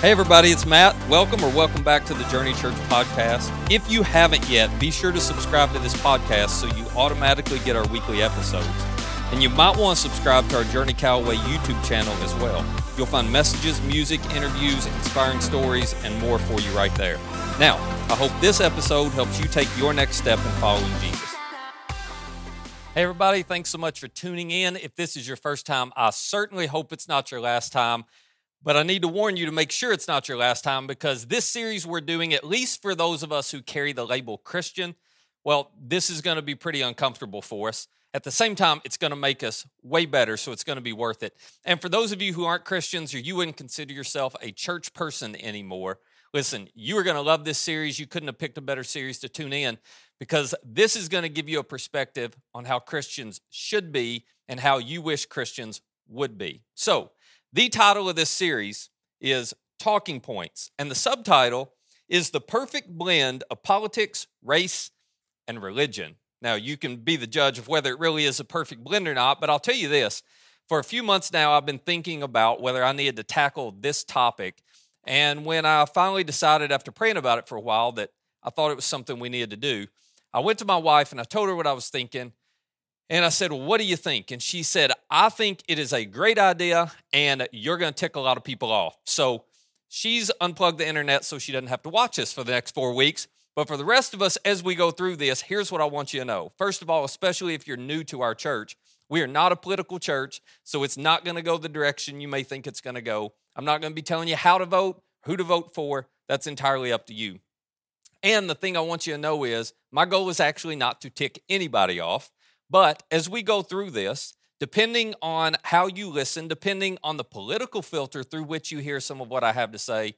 Hey everybody, it's Matt. Welcome back to the Journey Church podcast. If you haven't yet, be sure to subscribe to this podcast so you automatically get our weekly episodes. And you might want to subscribe to our Journey Callaway YouTube channel as well. You'll find messages, music, interviews, inspiring stories, and more for you right there. Now, I hope this episode helps you take your next step in following Jesus. Hey everybody, thanks so much for tuning in. If this is your first time, I certainly hope it's not your last time. But I need to warn you to make sure it's not your last time, because this series we're doing, at least for those of us who carry the label Christian, well, this is going to be pretty uncomfortable for us. At the same time, it's going to make us way better, so it's going to be worth it. And for those of you who aren't Christians or you wouldn't consider yourself a church person anymore, listen, you are going to love this series. You couldn't have picked a better series to tune in, because this is going to give you a perspective on how Christians should be and how you wish Christians would be. So, the title of this series is Talking Points, and the subtitle is The Perfect Blend of Politics, Race, and Religion. Now, you can be the judge of whether it really is a perfect blend or not, but I'll tell you this. For a few months now, I've been thinking about whether I needed to tackle this topic, and when I finally decided after praying about it for a while that I thought it was something we needed to do, I went to my wife and I told her what I was thinking. And I said, well, what do you think? And she said, I think it is a great idea, and you're going to tick a lot of people off. So she's unplugged the internet so she doesn't have to watch this for the next 4 weeks. But for the rest of us, as we go through this, here's what I want you to know. First of all, especially if you're new to our church, we are not a political church, so it's not going to go the direction you may think it's going to go. I'm not going to be telling you how to vote, who to vote for. That's entirely up to you. And the thing I want you to know is my goal is actually not to tick anybody off. But as we go through this, depending on how you listen, depending on the political filter through which you hear some of what I have to say,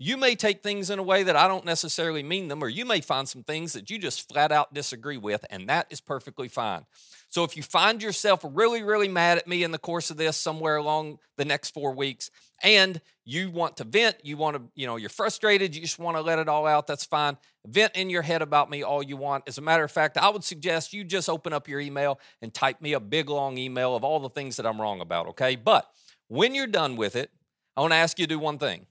you may take things in a way that I don't necessarily mean them, or you may find some things that you just flat out disagree with, and that is perfectly fine. So if you find yourself really, really mad at me in the course of this somewhere along the next 4 weeks, and you want to vent, you want to, you're frustrated, you just want to let it all out, that's fine. Vent in your head about me all you want. As a matter of fact, I would suggest you just open up your email and type me a big, long email of all the things that I'm wrong about, okay? But when you're done with it, I want to ask you to do one thing.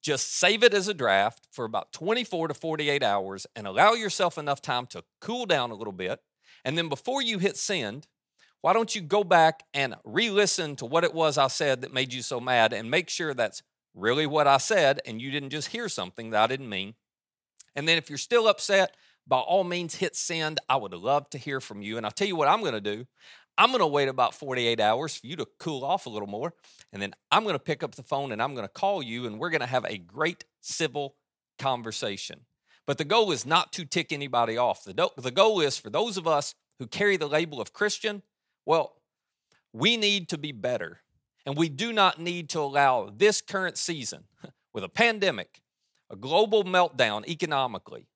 Just save it as a draft for about 24 to 48 hours and allow yourself enough time to cool down a little bit. And then before you hit send, why don't you go back and re-listen to what it was I said that made you so mad, and make sure that's really what I said and you didn't just hear something that I didn't mean. And then if you're still upset, by all means hit send. I would love to hear from you. And I'll tell you what I'm going to do. I'm going to wait about 48 hours for you to cool off a little more, and then I'm going to pick up the phone and I'm going to call you, and we're going to have a great civil conversation. But the goal is not to tick anybody off. The goal is for those of us who carry the label of Christian, well, we need to be better, and we do not need to allow this current season with a pandemic, a global meltdown economically,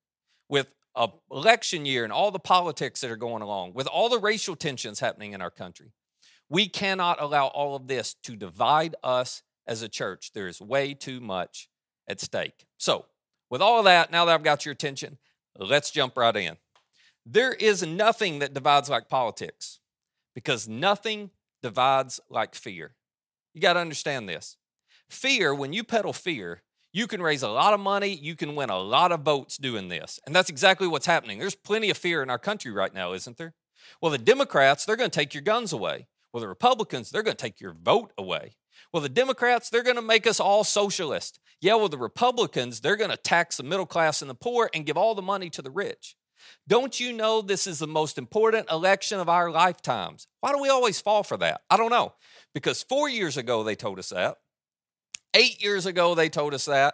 with an election year and all the politics that are going along, with all the racial tensions happening in our country. We cannot allow all of this to divide us as a church. There is way too much at stake. So, with all of that, now that I've got your attention, let's jump right in. There is nothing that divides like politics, because nothing divides like fear. You got to understand this. Fear, when you peddle fear, you can raise a lot of money, you can win a lot of votes doing this. And that's exactly what's happening. There's plenty of fear in our country right now, isn't there? Well, the Democrats, they're going to take your guns away. Well, the Republicans, they're going to take your vote away. Well, the Democrats, they're going to make us all socialist. Yeah, well, the Republicans, they're going to tax the middle class and the poor and give all the money to the rich. Don't you know this is the most important election of our lifetimes? Why do we always fall for that? I don't know. Because 4 years ago, they told us that. 8 years ago, they told us that.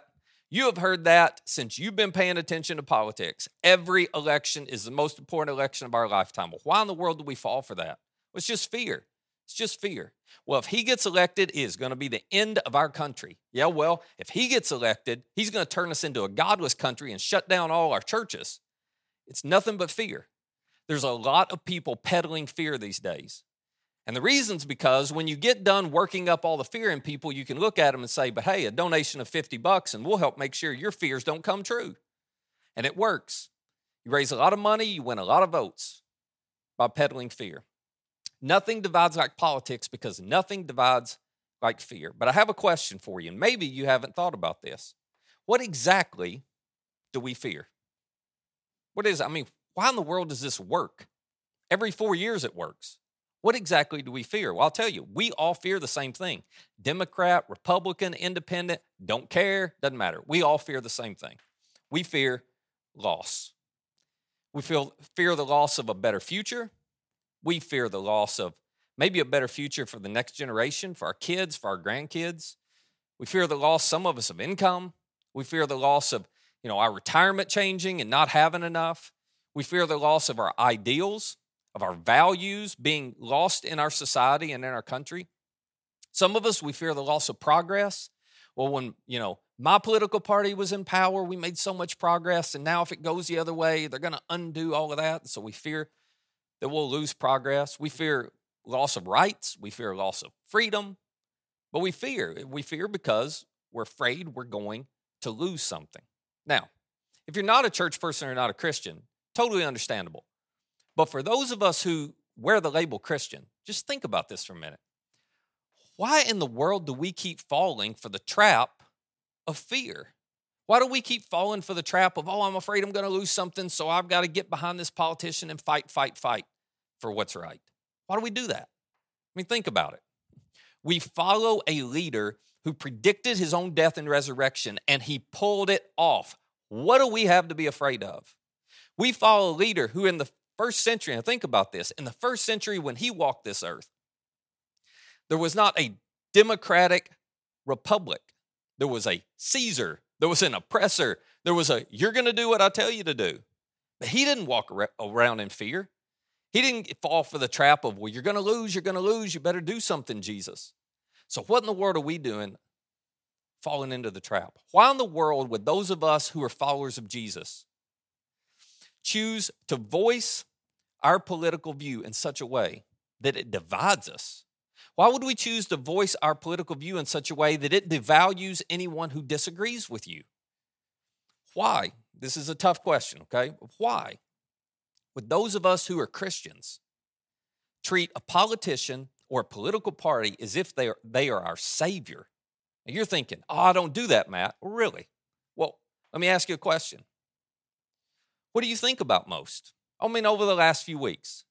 You have heard that since you've been paying attention to politics. Every election is the most important election of our lifetime. Well, why in the world do we fall for that? Well, it's just fear. It's just fear. Well, if he gets elected, it is going to be the end of our country. Yeah, well, if he gets elected, he's going to turn us into a godless country and shut down all our churches. It's nothing but fear. There's a lot of people peddling fear these days. And the reason's because when you get done working up all the fear in people, you can look at them and say, but hey, a donation of $50 and we'll help make sure your fears don't come true. And it works. You raise a lot of money, you win a lot of votes by peddling fear. Nothing divides like politics, because nothing divides like fear. But I have a question for you, and maybe you haven't thought about this. What exactly do we fear? What is, I mean, why in the world does this work? Every 4 years it works. What exactly do we fear? Well, I'll tell you, we all fear the same thing. Democrat, Republican, Independent, don't care, doesn't matter. We all fear the same thing. We fear loss. We fear the loss of a better future. We fear the loss of maybe a better future for the next generation, for our kids, for our grandkids. We fear the loss, some of us, of income. We fear the loss of, you know, our retirement changing and not having enough. We fear the loss of our ideals, of our values being lost in our society and in our country. Some of us, we fear the loss of progress. Well, when, you know, my political party was in power, we made so much progress, and now if it goes the other way, they're going to undo all of that. So we fear that we'll lose progress. We fear loss of rights. We fear loss of freedom. But we fear because we're afraid we're going to lose something. Now, if you're not a church person or not a Christian, totally understandable. But for those of us who wear the label Christian, just think about this for a minute. Why in the world do we keep falling for the trap of fear? Why do we keep falling for the trap of, oh, I'm afraid I'm going to lose something, so I've got to get behind this politician and fight for what's right? Why do we do that? I mean, think about it. We follow a leader who predicted his own death and resurrection, and he pulled it off. What do we have to be afraid of? We follow a leader who in the first century, and think about this, in the first century when he walked this earth, there was not a democratic republic. There was a Caesar. There was an oppressor. There was a, you're going to do what I tell you to do. But he didn't walk around in fear. He didn't fall for the trap of, well, you're going to lose, you better do something, Jesus. So what in the world are we doing falling into the trap? Why in the world would those of us who are followers of Jesus choose to voice our political view in such a way that it divides us? Why would we choose to voice our political view in such a way that it devalues anyone who disagrees with you? Why? This is a tough question, okay? Why would those of us who are Christians treat a politician or a political party as if they are our savior? And you're thinking, oh, I don't do that, Matt. Really? Well, let me ask you a question. What do you think about most? I mean, over the last few weeks,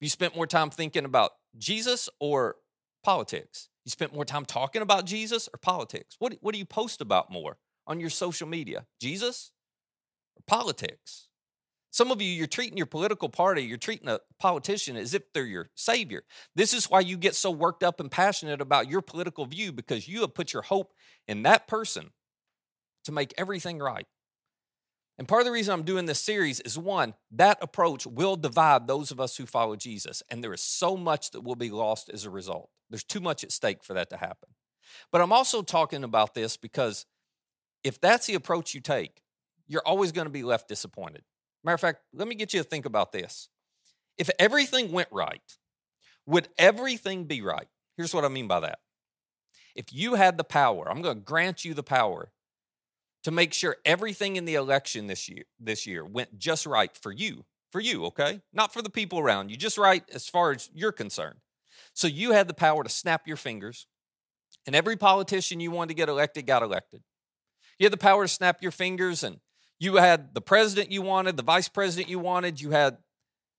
you spent more time thinking about Jesus or politics? You spent more time talking about Jesus or politics? What do you post about more on your social media, Jesus or politics? Some of you, you're treating your political party, you're treating a politician as if they're your savior. This is why you get so worked up and passionate about your political view, because you have put your hope in that person to make everything right. And part of the reason I'm doing this series is, one, that approach will divide those of us who follow Jesus, and there is so much that will be lost as a result. There's too much at stake for that to happen. But I'm also talking about this because if that's the approach you take, you're always going to be left disappointed. Matter of fact, let me get you to think about this. If everything went right, would everything be right? Here's what I mean by that. If you had the power, I'm going to grant you the power to make sure everything in the election this year went just right for you, okay? Not for the people around you, just right as far as you're concerned. So you had the power to snap your fingers, and every politician you wanted to get elected got elected. You had the power to snap your fingers, and you had the president you wanted, the vice president you wanted, you had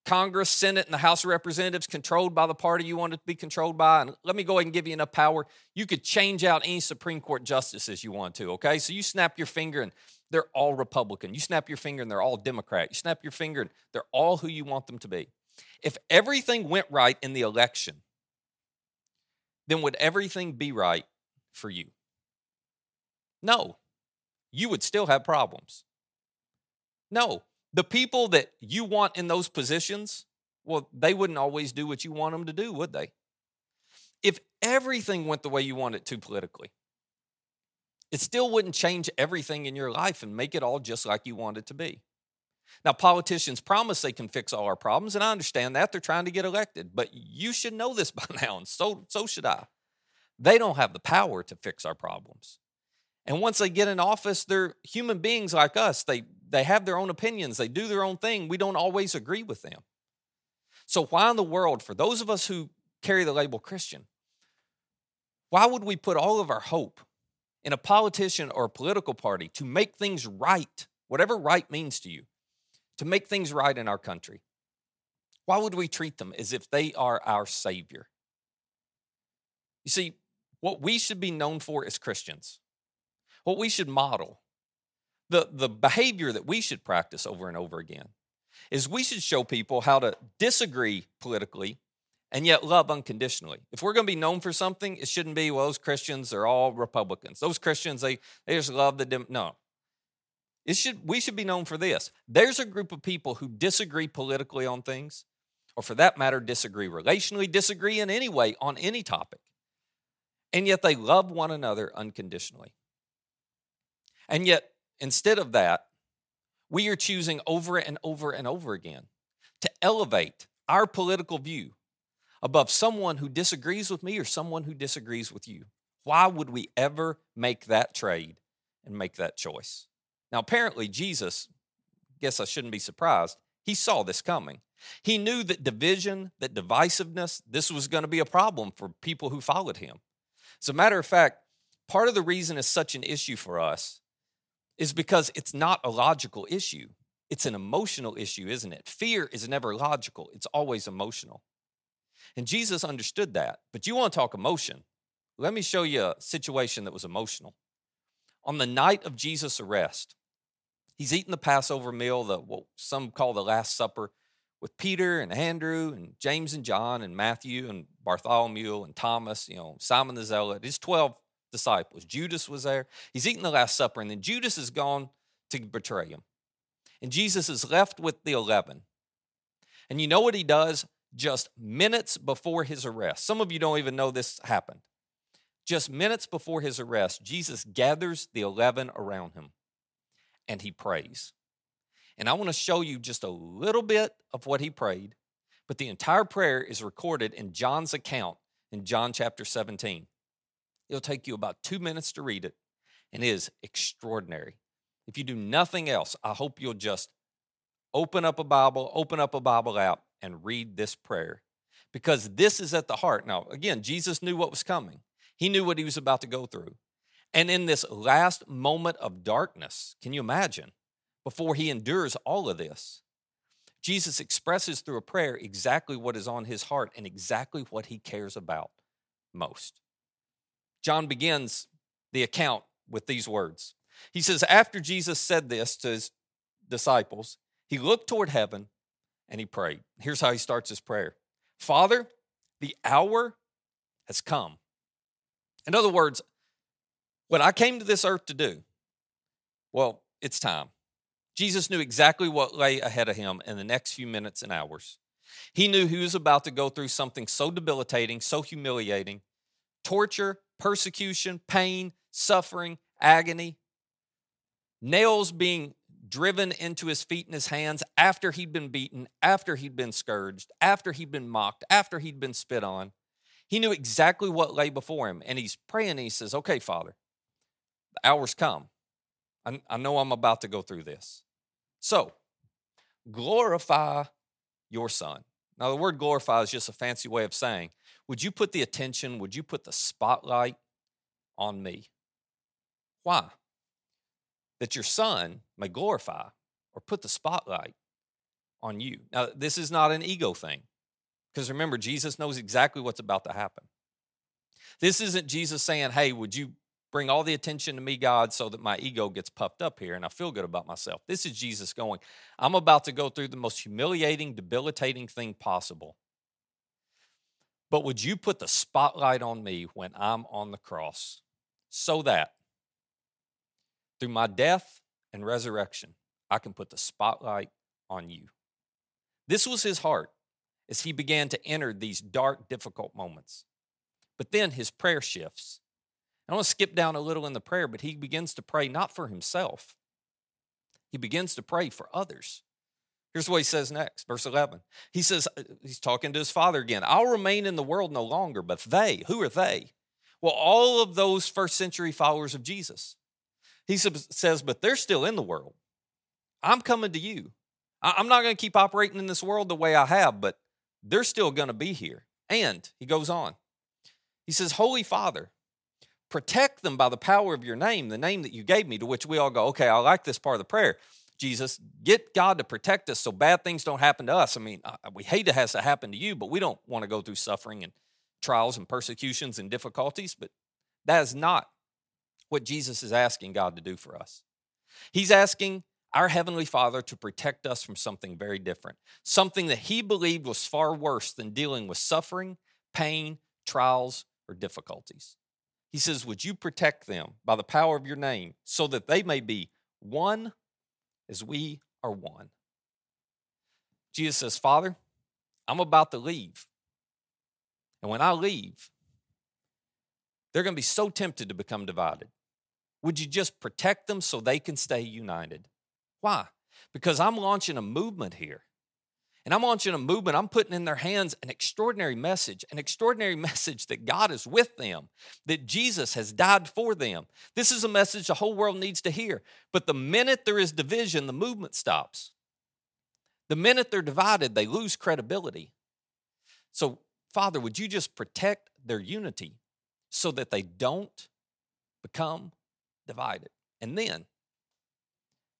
Congress, Senate, and the House of Representatives controlled by the party you wanted to be controlled by. And let me go ahead and give you enough power. You could change out any Supreme Court justices you want to, okay? So you snap your finger and they're all Republican. You snap your finger and they're all Democrat. You snap your finger and they're all who you want them to be. If everything went right in the election, then would everything be right for you? No. You would still have problems. No. The people that you want in those positions, well, they wouldn't always do what you want them to do, would they? If everything went the way you want it to politically, it still wouldn't change everything in your life and make it all just like you want it to be. Now, politicians promise they can fix all our problems, and I understand that. They're trying to get elected, but you should know this by now, and so should I. They don't have the power to fix our problems. And once they get in office, they're human beings like us. They have their own opinions. They do their own thing. We don't always agree with them. So why in the world, for those of us who carry the label Christian, Why would we put all of our hope in a politician or a political party to make things right, whatever right means to you, to make things right in our country? Why would we treat them as if they are our Savior? You see, what we should be known for as Christians, what we should model, the behavior that we should practice over and over again, is we should show people how to disagree politically and yet love unconditionally. If we're going to be known for something, it shouldn't be, well, those Christians are all Republicans. Those Christians, they just love the No. We should be known for this. There's a group of people who disagree politically on things, or for that matter, disagree relationally, disagree in any way on any topic, and yet they love one another unconditionally. And yet, instead of that, we are choosing over and over and over again to elevate our political view above someone who disagrees with me or someone who disagrees with you. Why would we ever make that trade and make that choice? Now, apparently, Jesus, I guess I shouldn't be surprised, he saw this coming. He knew that division, that divisiveness, this was going to be a problem for people who followed him. As a matter of fact, part of the reason it's such an issue for us is because it's not a logical issue. It's an emotional issue, isn't it? Fear is never logical. It's always emotional. And Jesus understood that. But you want to talk emotion? Let me show you a situation that was emotional. On the night of Jesus' arrest, he's eating the Passover meal, what some call the Last Supper, with Peter and Andrew and James and John and Matthew and Bartholomew and Thomas, Simon the Zealot, his 12 disciples. Judas was there. He's eating the Last Supper, and then Judas is gone to betray him. And Jesus is left with the 11. And you know what he does? Just minutes before his arrest. Some of you don't even know this happened. Just minutes before his arrest, Jesus gathers the 11 around him, and he prays. And I want to show you just a little bit of what he prayed, but the entire prayer is recorded in John's account in John chapter 17. It'll take you about 2 minutes to read it, and it is extraordinary. If you do nothing else, I hope you'll just open up a Bible app, and read this prayer, because this is at the heart. Now, again, Jesus knew what was coming. He knew what he was about to go through. And in this last moment of darkness, can you imagine, before he endures all of this, Jesus expresses through a prayer exactly what is on his heart and exactly what he cares about most. John begins the account with these words. He says, after Jesus said this to his disciples, he looked toward heaven and he prayed. Here's how he starts his prayer. Father, the hour has come. In other words, what I came to this earth to do, well, it's time. Jesus knew exactly what lay ahead of him in the next few minutes and hours. He knew he was about to go through something so debilitating, so humiliating, torture, persecution, pain, suffering, agony, nails being driven into his feet and his hands after he'd been beaten, after he'd been scourged, after he'd been mocked, after he'd been spit on. He knew exactly what lay before him, and he's praying, and he says, okay, Father, the hour's come. I know I'm about to go through this. So, glorify your Son. Now, the word glorify is just a fancy way of saying, would you put the attention, would you put the spotlight on me? Why? That your Son may glorify or put the spotlight on you. Now, this is not an ego thing, because remember, Jesus knows exactly what's about to happen. This isn't Jesus saying, hey, would you bring all the attention to me, God, so that my ego gets puffed up here and I feel good about myself. This is Jesus going, I'm about to go through the most humiliating, debilitating thing possible. But would you put the spotlight on me when I'm on the cross so that through my death and resurrection, I can put the spotlight on you. This was his heart as he began to enter these dark, difficult moments. But then his prayer shifts. I want to skip down a little in the prayer, but he begins to pray not for himself. He begins to pray for others. Here's what he says next, verse 11. He says, he's talking to his Father again, I'll remain in the world no longer, but they, who are they? Well, all of those first century followers of Jesus. He says, but they're still in the world. I'm coming to you. I'm not going to keep operating in this world the way I have, but they're still going to be here. And he goes on. He says, Holy Father, Protect them by the power of your name, the name that you gave me, to which we all go, okay, I like this part of the prayer. Jesus, get God to protect us so bad things don't happen to us. I mean, we hate it has to happen to you, but we don't want to go through suffering and trials and persecutions and difficulties. But that is not what Jesus is asking God to do for us. He's asking our Heavenly Father to protect us from something very different, something that he believed was far worse than dealing with suffering, pain, trials, or difficulties. He says, would you protect them by the power of your name so that they may be one as we are one? Jesus says, Father, I'm about to leave. And when I leave, they're going to be so tempted to become divided. Would you just protect them so they can stay united? Why? Because I'm launching a movement here. And I'm launching a movement. I'm putting in their hands an extraordinary message that God is with them, that Jesus has died for them. This is a message the whole world needs to hear. But the minute there is division, the movement stops. The minute they're divided, they lose credibility. So, Father, would you just protect their unity so that they don't become divided? And then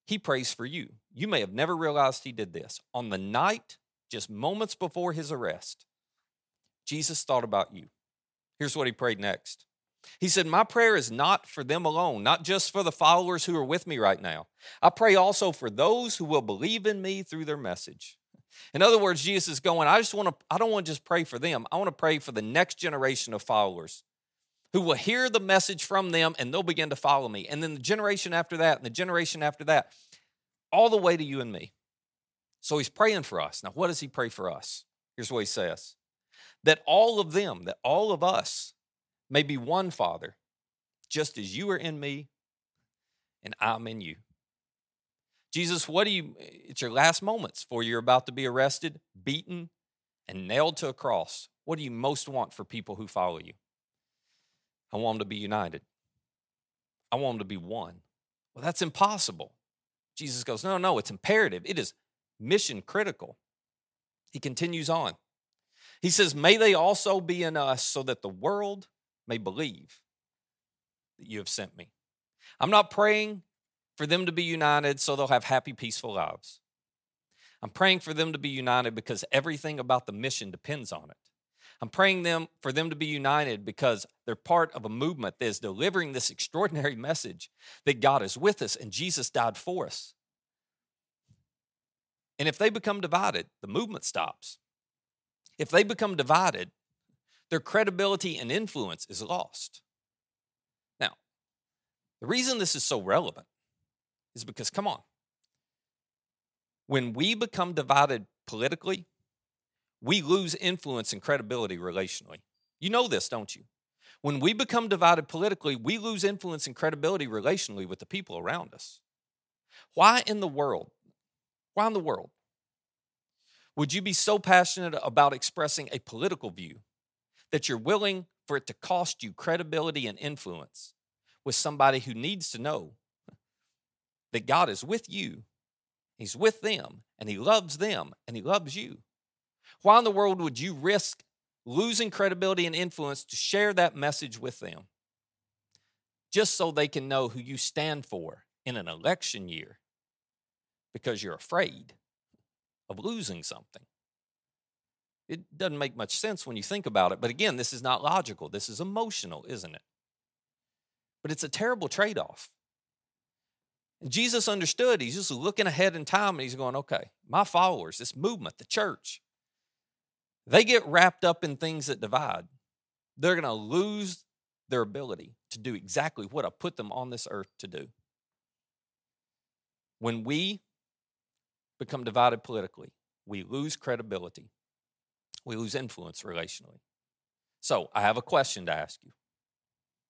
he prays for you. You may have never realized he did this. On the night, just moments before his arrest, Jesus thought about you. Here's what he prayed next. He said, my prayer is not for them alone, not just for the followers who are with me right now. I pray also for those who will believe in me through their message. In other words, Jesus is going, I don't want to just pray for them. I want to pray for the next generation of followers who will hear the message from them and they'll begin to follow me. And then the generation after that and the generation after that, all the way to you and me. So he's praying for us. Now, what does he pray for us? Here's what he says. That all of them, that all of us may be one, Father, just as you are in me and I'm in you. Jesus, it's your last moments for you're about to be arrested, beaten, and nailed to a cross. What do you most want for people who follow you? I want them to be united. I want them to be one. Well, that's impossible. Jesus goes, no, it's imperative. It is mission critical. He continues on. He says, may they also be in us so that the world may believe that you have sent me. I'm not praying for them to be united so they'll have happy, peaceful lives. I'm praying for them to be united because everything about the mission depends on it. I'm praying for them to be united because they're part of a movement that is delivering this extraordinary message that God is with us and Jesus died for us. And if they become divided, the movement stops. If they become divided, their credibility and influence is lost. Now, the reason this is so relevant is because, come on, when we become divided politically, we lose influence and credibility relationally. You know this, don't you? When we become divided politically, we lose influence and credibility relationally with the people around us. Why in the world would you be so passionate about expressing a political view that you're willing for it to cost you credibility and influence with somebody who needs to know that God is with you, he's with them, and he loves you? Why in the world would you risk losing credibility and influence to share that message with them just so they can know who you stand for in an election year because you're afraid of losing something? It doesn't make much sense when you think about it, but again, this is not logical. This is emotional, isn't it? But it's a terrible trade-off. Jesus understood. He's just looking ahead in time and he's going, okay, my followers, this movement, the church, they get wrapped up in things that divide. They're going to lose their ability to do exactly what I put them on this earth to do. When we become divided politically, we lose credibility. We lose influence relationally. So I have a question to ask you.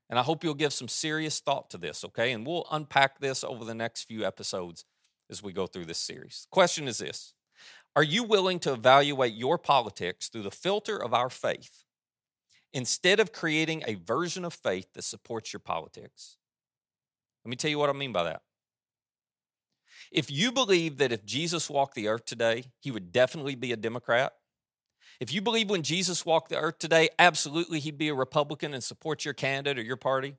And I hope you'll give some serious thought to this, okay? And we'll unpack this over the next few episodes as we go through this series. The question is this. Are you willing to evaluate your politics through the filter of our faith instead of creating a version of faith that supports your politics? Let me tell you what I mean by that. If you believe that if Jesus walked the earth today, he would definitely be a Democrat, if you believe when Jesus walked the earth today, absolutely he'd be a Republican and support your candidate or your party,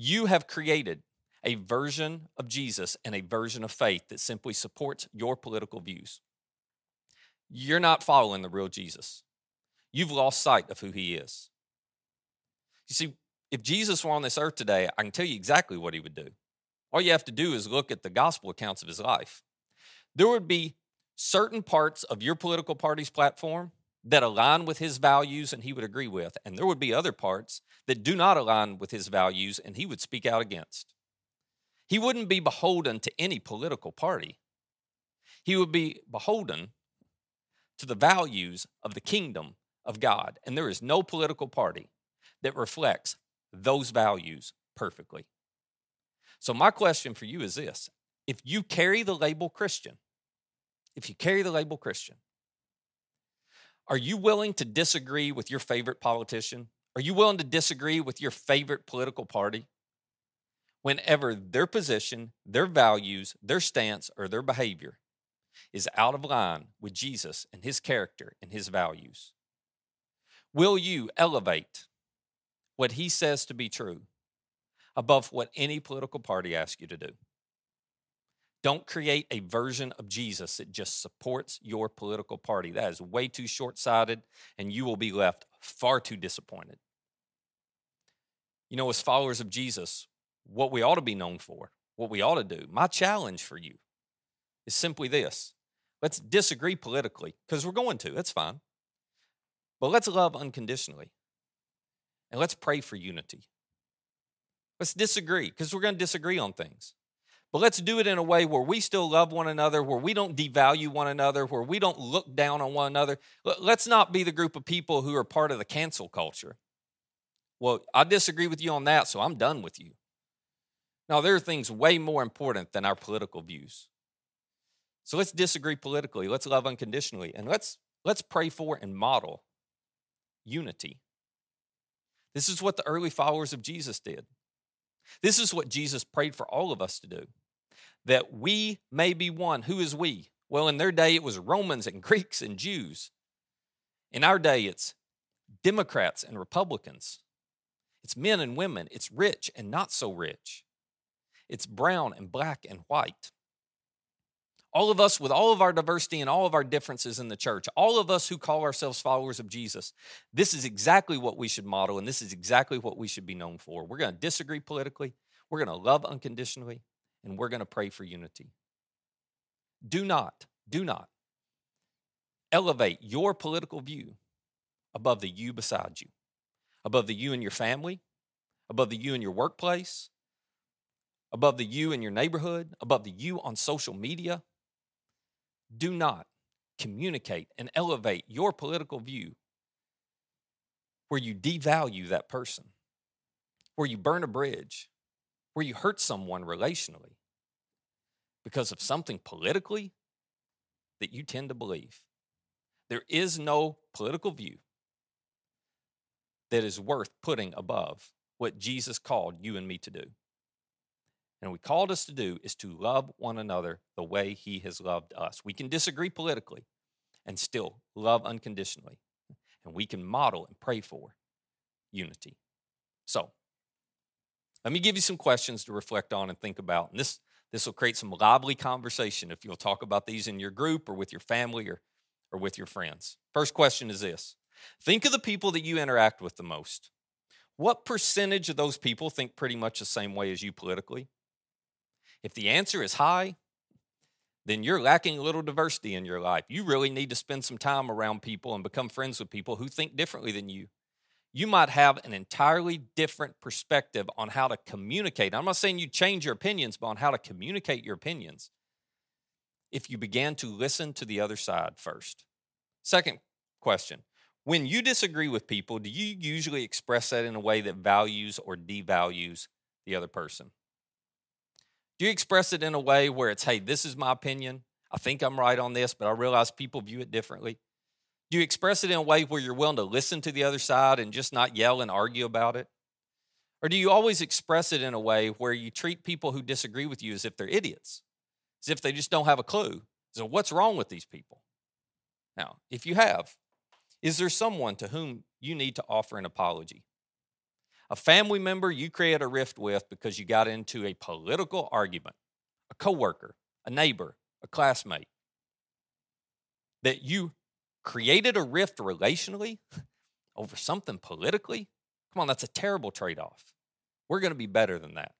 You have created a version of Jesus and a version of faith that simply supports your political views. You're not following the real Jesus. You've lost sight of who he is. You see, if Jesus were on this earth today, I can tell you exactly what he would do. All you have to do is look at the gospel accounts of his life. There would be certain parts of your political party's platform that align with his values and he would agree with, and there would be other parts that do not align with his values and he would speak out against. He wouldn't be beholden to any political party. He would be beholden to the values of the kingdom of God, and there is no political party that reflects those values perfectly. So my question for you is this: if you carry the label Christian, are you willing to disagree with your favorite politician? Are you willing to disagree with your favorite political party whenever their position, their values, their stance, or their behavior is out of line with Jesus and his character and his values? Will you elevate what he says to be true above what any political party asks you to do? Don't create a version of Jesus that just supports your political party. That is way too short-sighted, and you will be left far too disappointed. You know, as followers of Jesus, what we ought to be known for, what we ought to do, my challenge for you is simply this: let's disagree politically, because we're going to, that's fine. But let's love unconditionally, and let's pray for unity. Let's disagree, because we're going to disagree on things. But let's do it in a way where we still love one another, where we don't devalue one another, where we don't look down on one another. Let's not be the group of people who are part of the cancel culture. Well, I disagree with you on that, so I'm done with you. Now, there are things way more important than our political views. So let's disagree politically. Let's love unconditionally. And let's pray for and model unity. This is what the early followers of Jesus did. This is what Jesus prayed for all of us to do, that we may be one. Who is we? Well, in their day, it was Romans and Greeks and Jews. In our day, it's Democrats and Republicans. It's men and women. It's rich and not so rich. It's brown and black and white. All of us with all of our diversity and all of our differences in the church, all of us who call ourselves followers of Jesus, this is exactly what we should model, and this is exactly what we should be known for. We're going to disagree politically, we're going to love unconditionally, and we're going to pray for unity. Do not elevate your political view above the you beside you, above the you in your family, above the you in your workplace, above the you in your neighborhood, above the you on social media. Do not communicate and elevate your political view where you devalue that person, where you burn a bridge, where you hurt someone relationally because of something politically that you tend to believe. There is no political view that is worth putting above what Jesus called you and me to do. And what he called us to do is to love one another the way he has loved us. We can disagree politically and still love unconditionally. And we can model and pray for unity. So, let me give you some questions to reflect on and think about. And this will create some lively conversation if you'll talk about these in your group or with your family or with your friends. First question is this: think of the people that you interact with the most. What percentage of those people think pretty much the same way as you politically? If the answer is high, then you're lacking a little diversity in your life. You really need to spend some time around people and become friends with people who think differently than you. You might have an entirely different perspective on how to communicate. I'm not saying you change your opinions, but on how to communicate your opinions if you began to listen to the other side first. Second question: when you disagree with people, do you usually express that in a way that values or devalues the other person? Do you express it in a way where it's, hey, this is my opinion, I think I'm right on this, but I realize people view it differently? Do you express it in a way where you're willing to listen to the other side and just not yell and argue about it? Or do you always express it in a way where you treat people who disagree with you as if they're idiots, as if they just don't have a clue? So what's wrong with these people? Now, if you have, is there someone to whom you need to offer an apology? a family member you create a rift with because you got into a political argument, a coworker, a neighbor, a classmate, that you created a rift relationally over something politically, come on, that's a terrible trade-off. We're going to be better than that.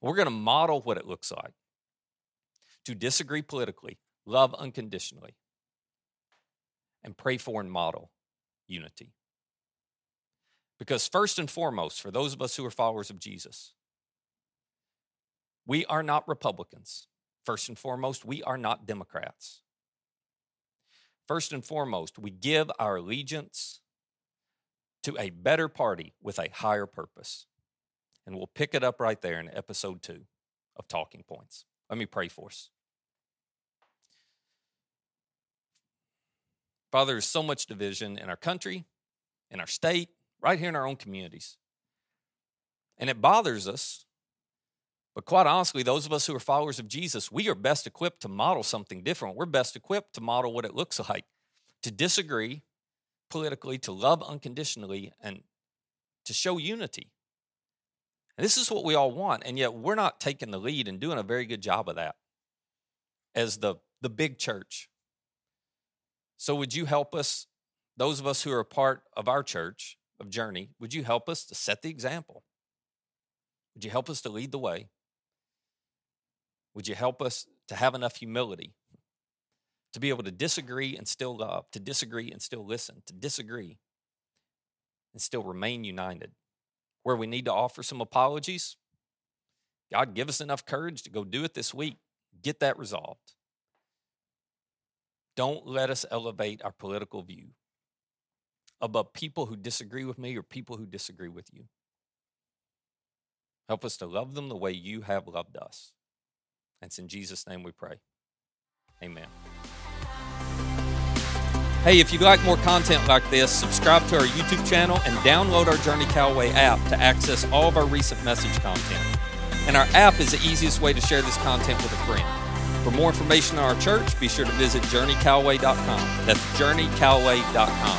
We're going to model what it looks like to disagree politically, love unconditionally, and pray for and model unity. Because first and foremost, for those of us who are followers of Jesus, we are not Republicans. First and foremost, we are not Democrats. First and foremost, we give our allegiance to a better party with a higher purpose. And we'll pick it up right there in episode 2 of Talking Points. Let me pray for us. Father, there's so much division in our country, in our state, right here in our own communities. And it bothers us. But quite honestly, those of us who are followers of Jesus, we are best equipped to model something different. We're best equipped to model what it looks like to disagree politically, to love unconditionally, and to show unity. And this is what we all want, and yet we're not taking the lead and doing a very good job of that as the big church. So would you help us, those of us who are a part of our church, of Journey, would you help us to set the example? Would you help us to lead the way? Would you help us to have enough humility to be able to disagree and still love, to disagree and still listen, to disagree and still remain united? Where we need to offer some apologies, God, give us enough courage to go do it this week. Get that resolved. Don't let us elevate our political view above people who disagree with me or people who disagree with you. Help us to love them the way you have loved us. It's in Jesus' name we pray. Amen. Hey, if you'd like more content like this, subscribe to our YouTube channel and download our Journey Callaway app to access all of our recent message content. And our app is the easiest way to share this content with a friend. For more information on our church, be sure to visit journeycallaway.com. That's journeycallaway.com.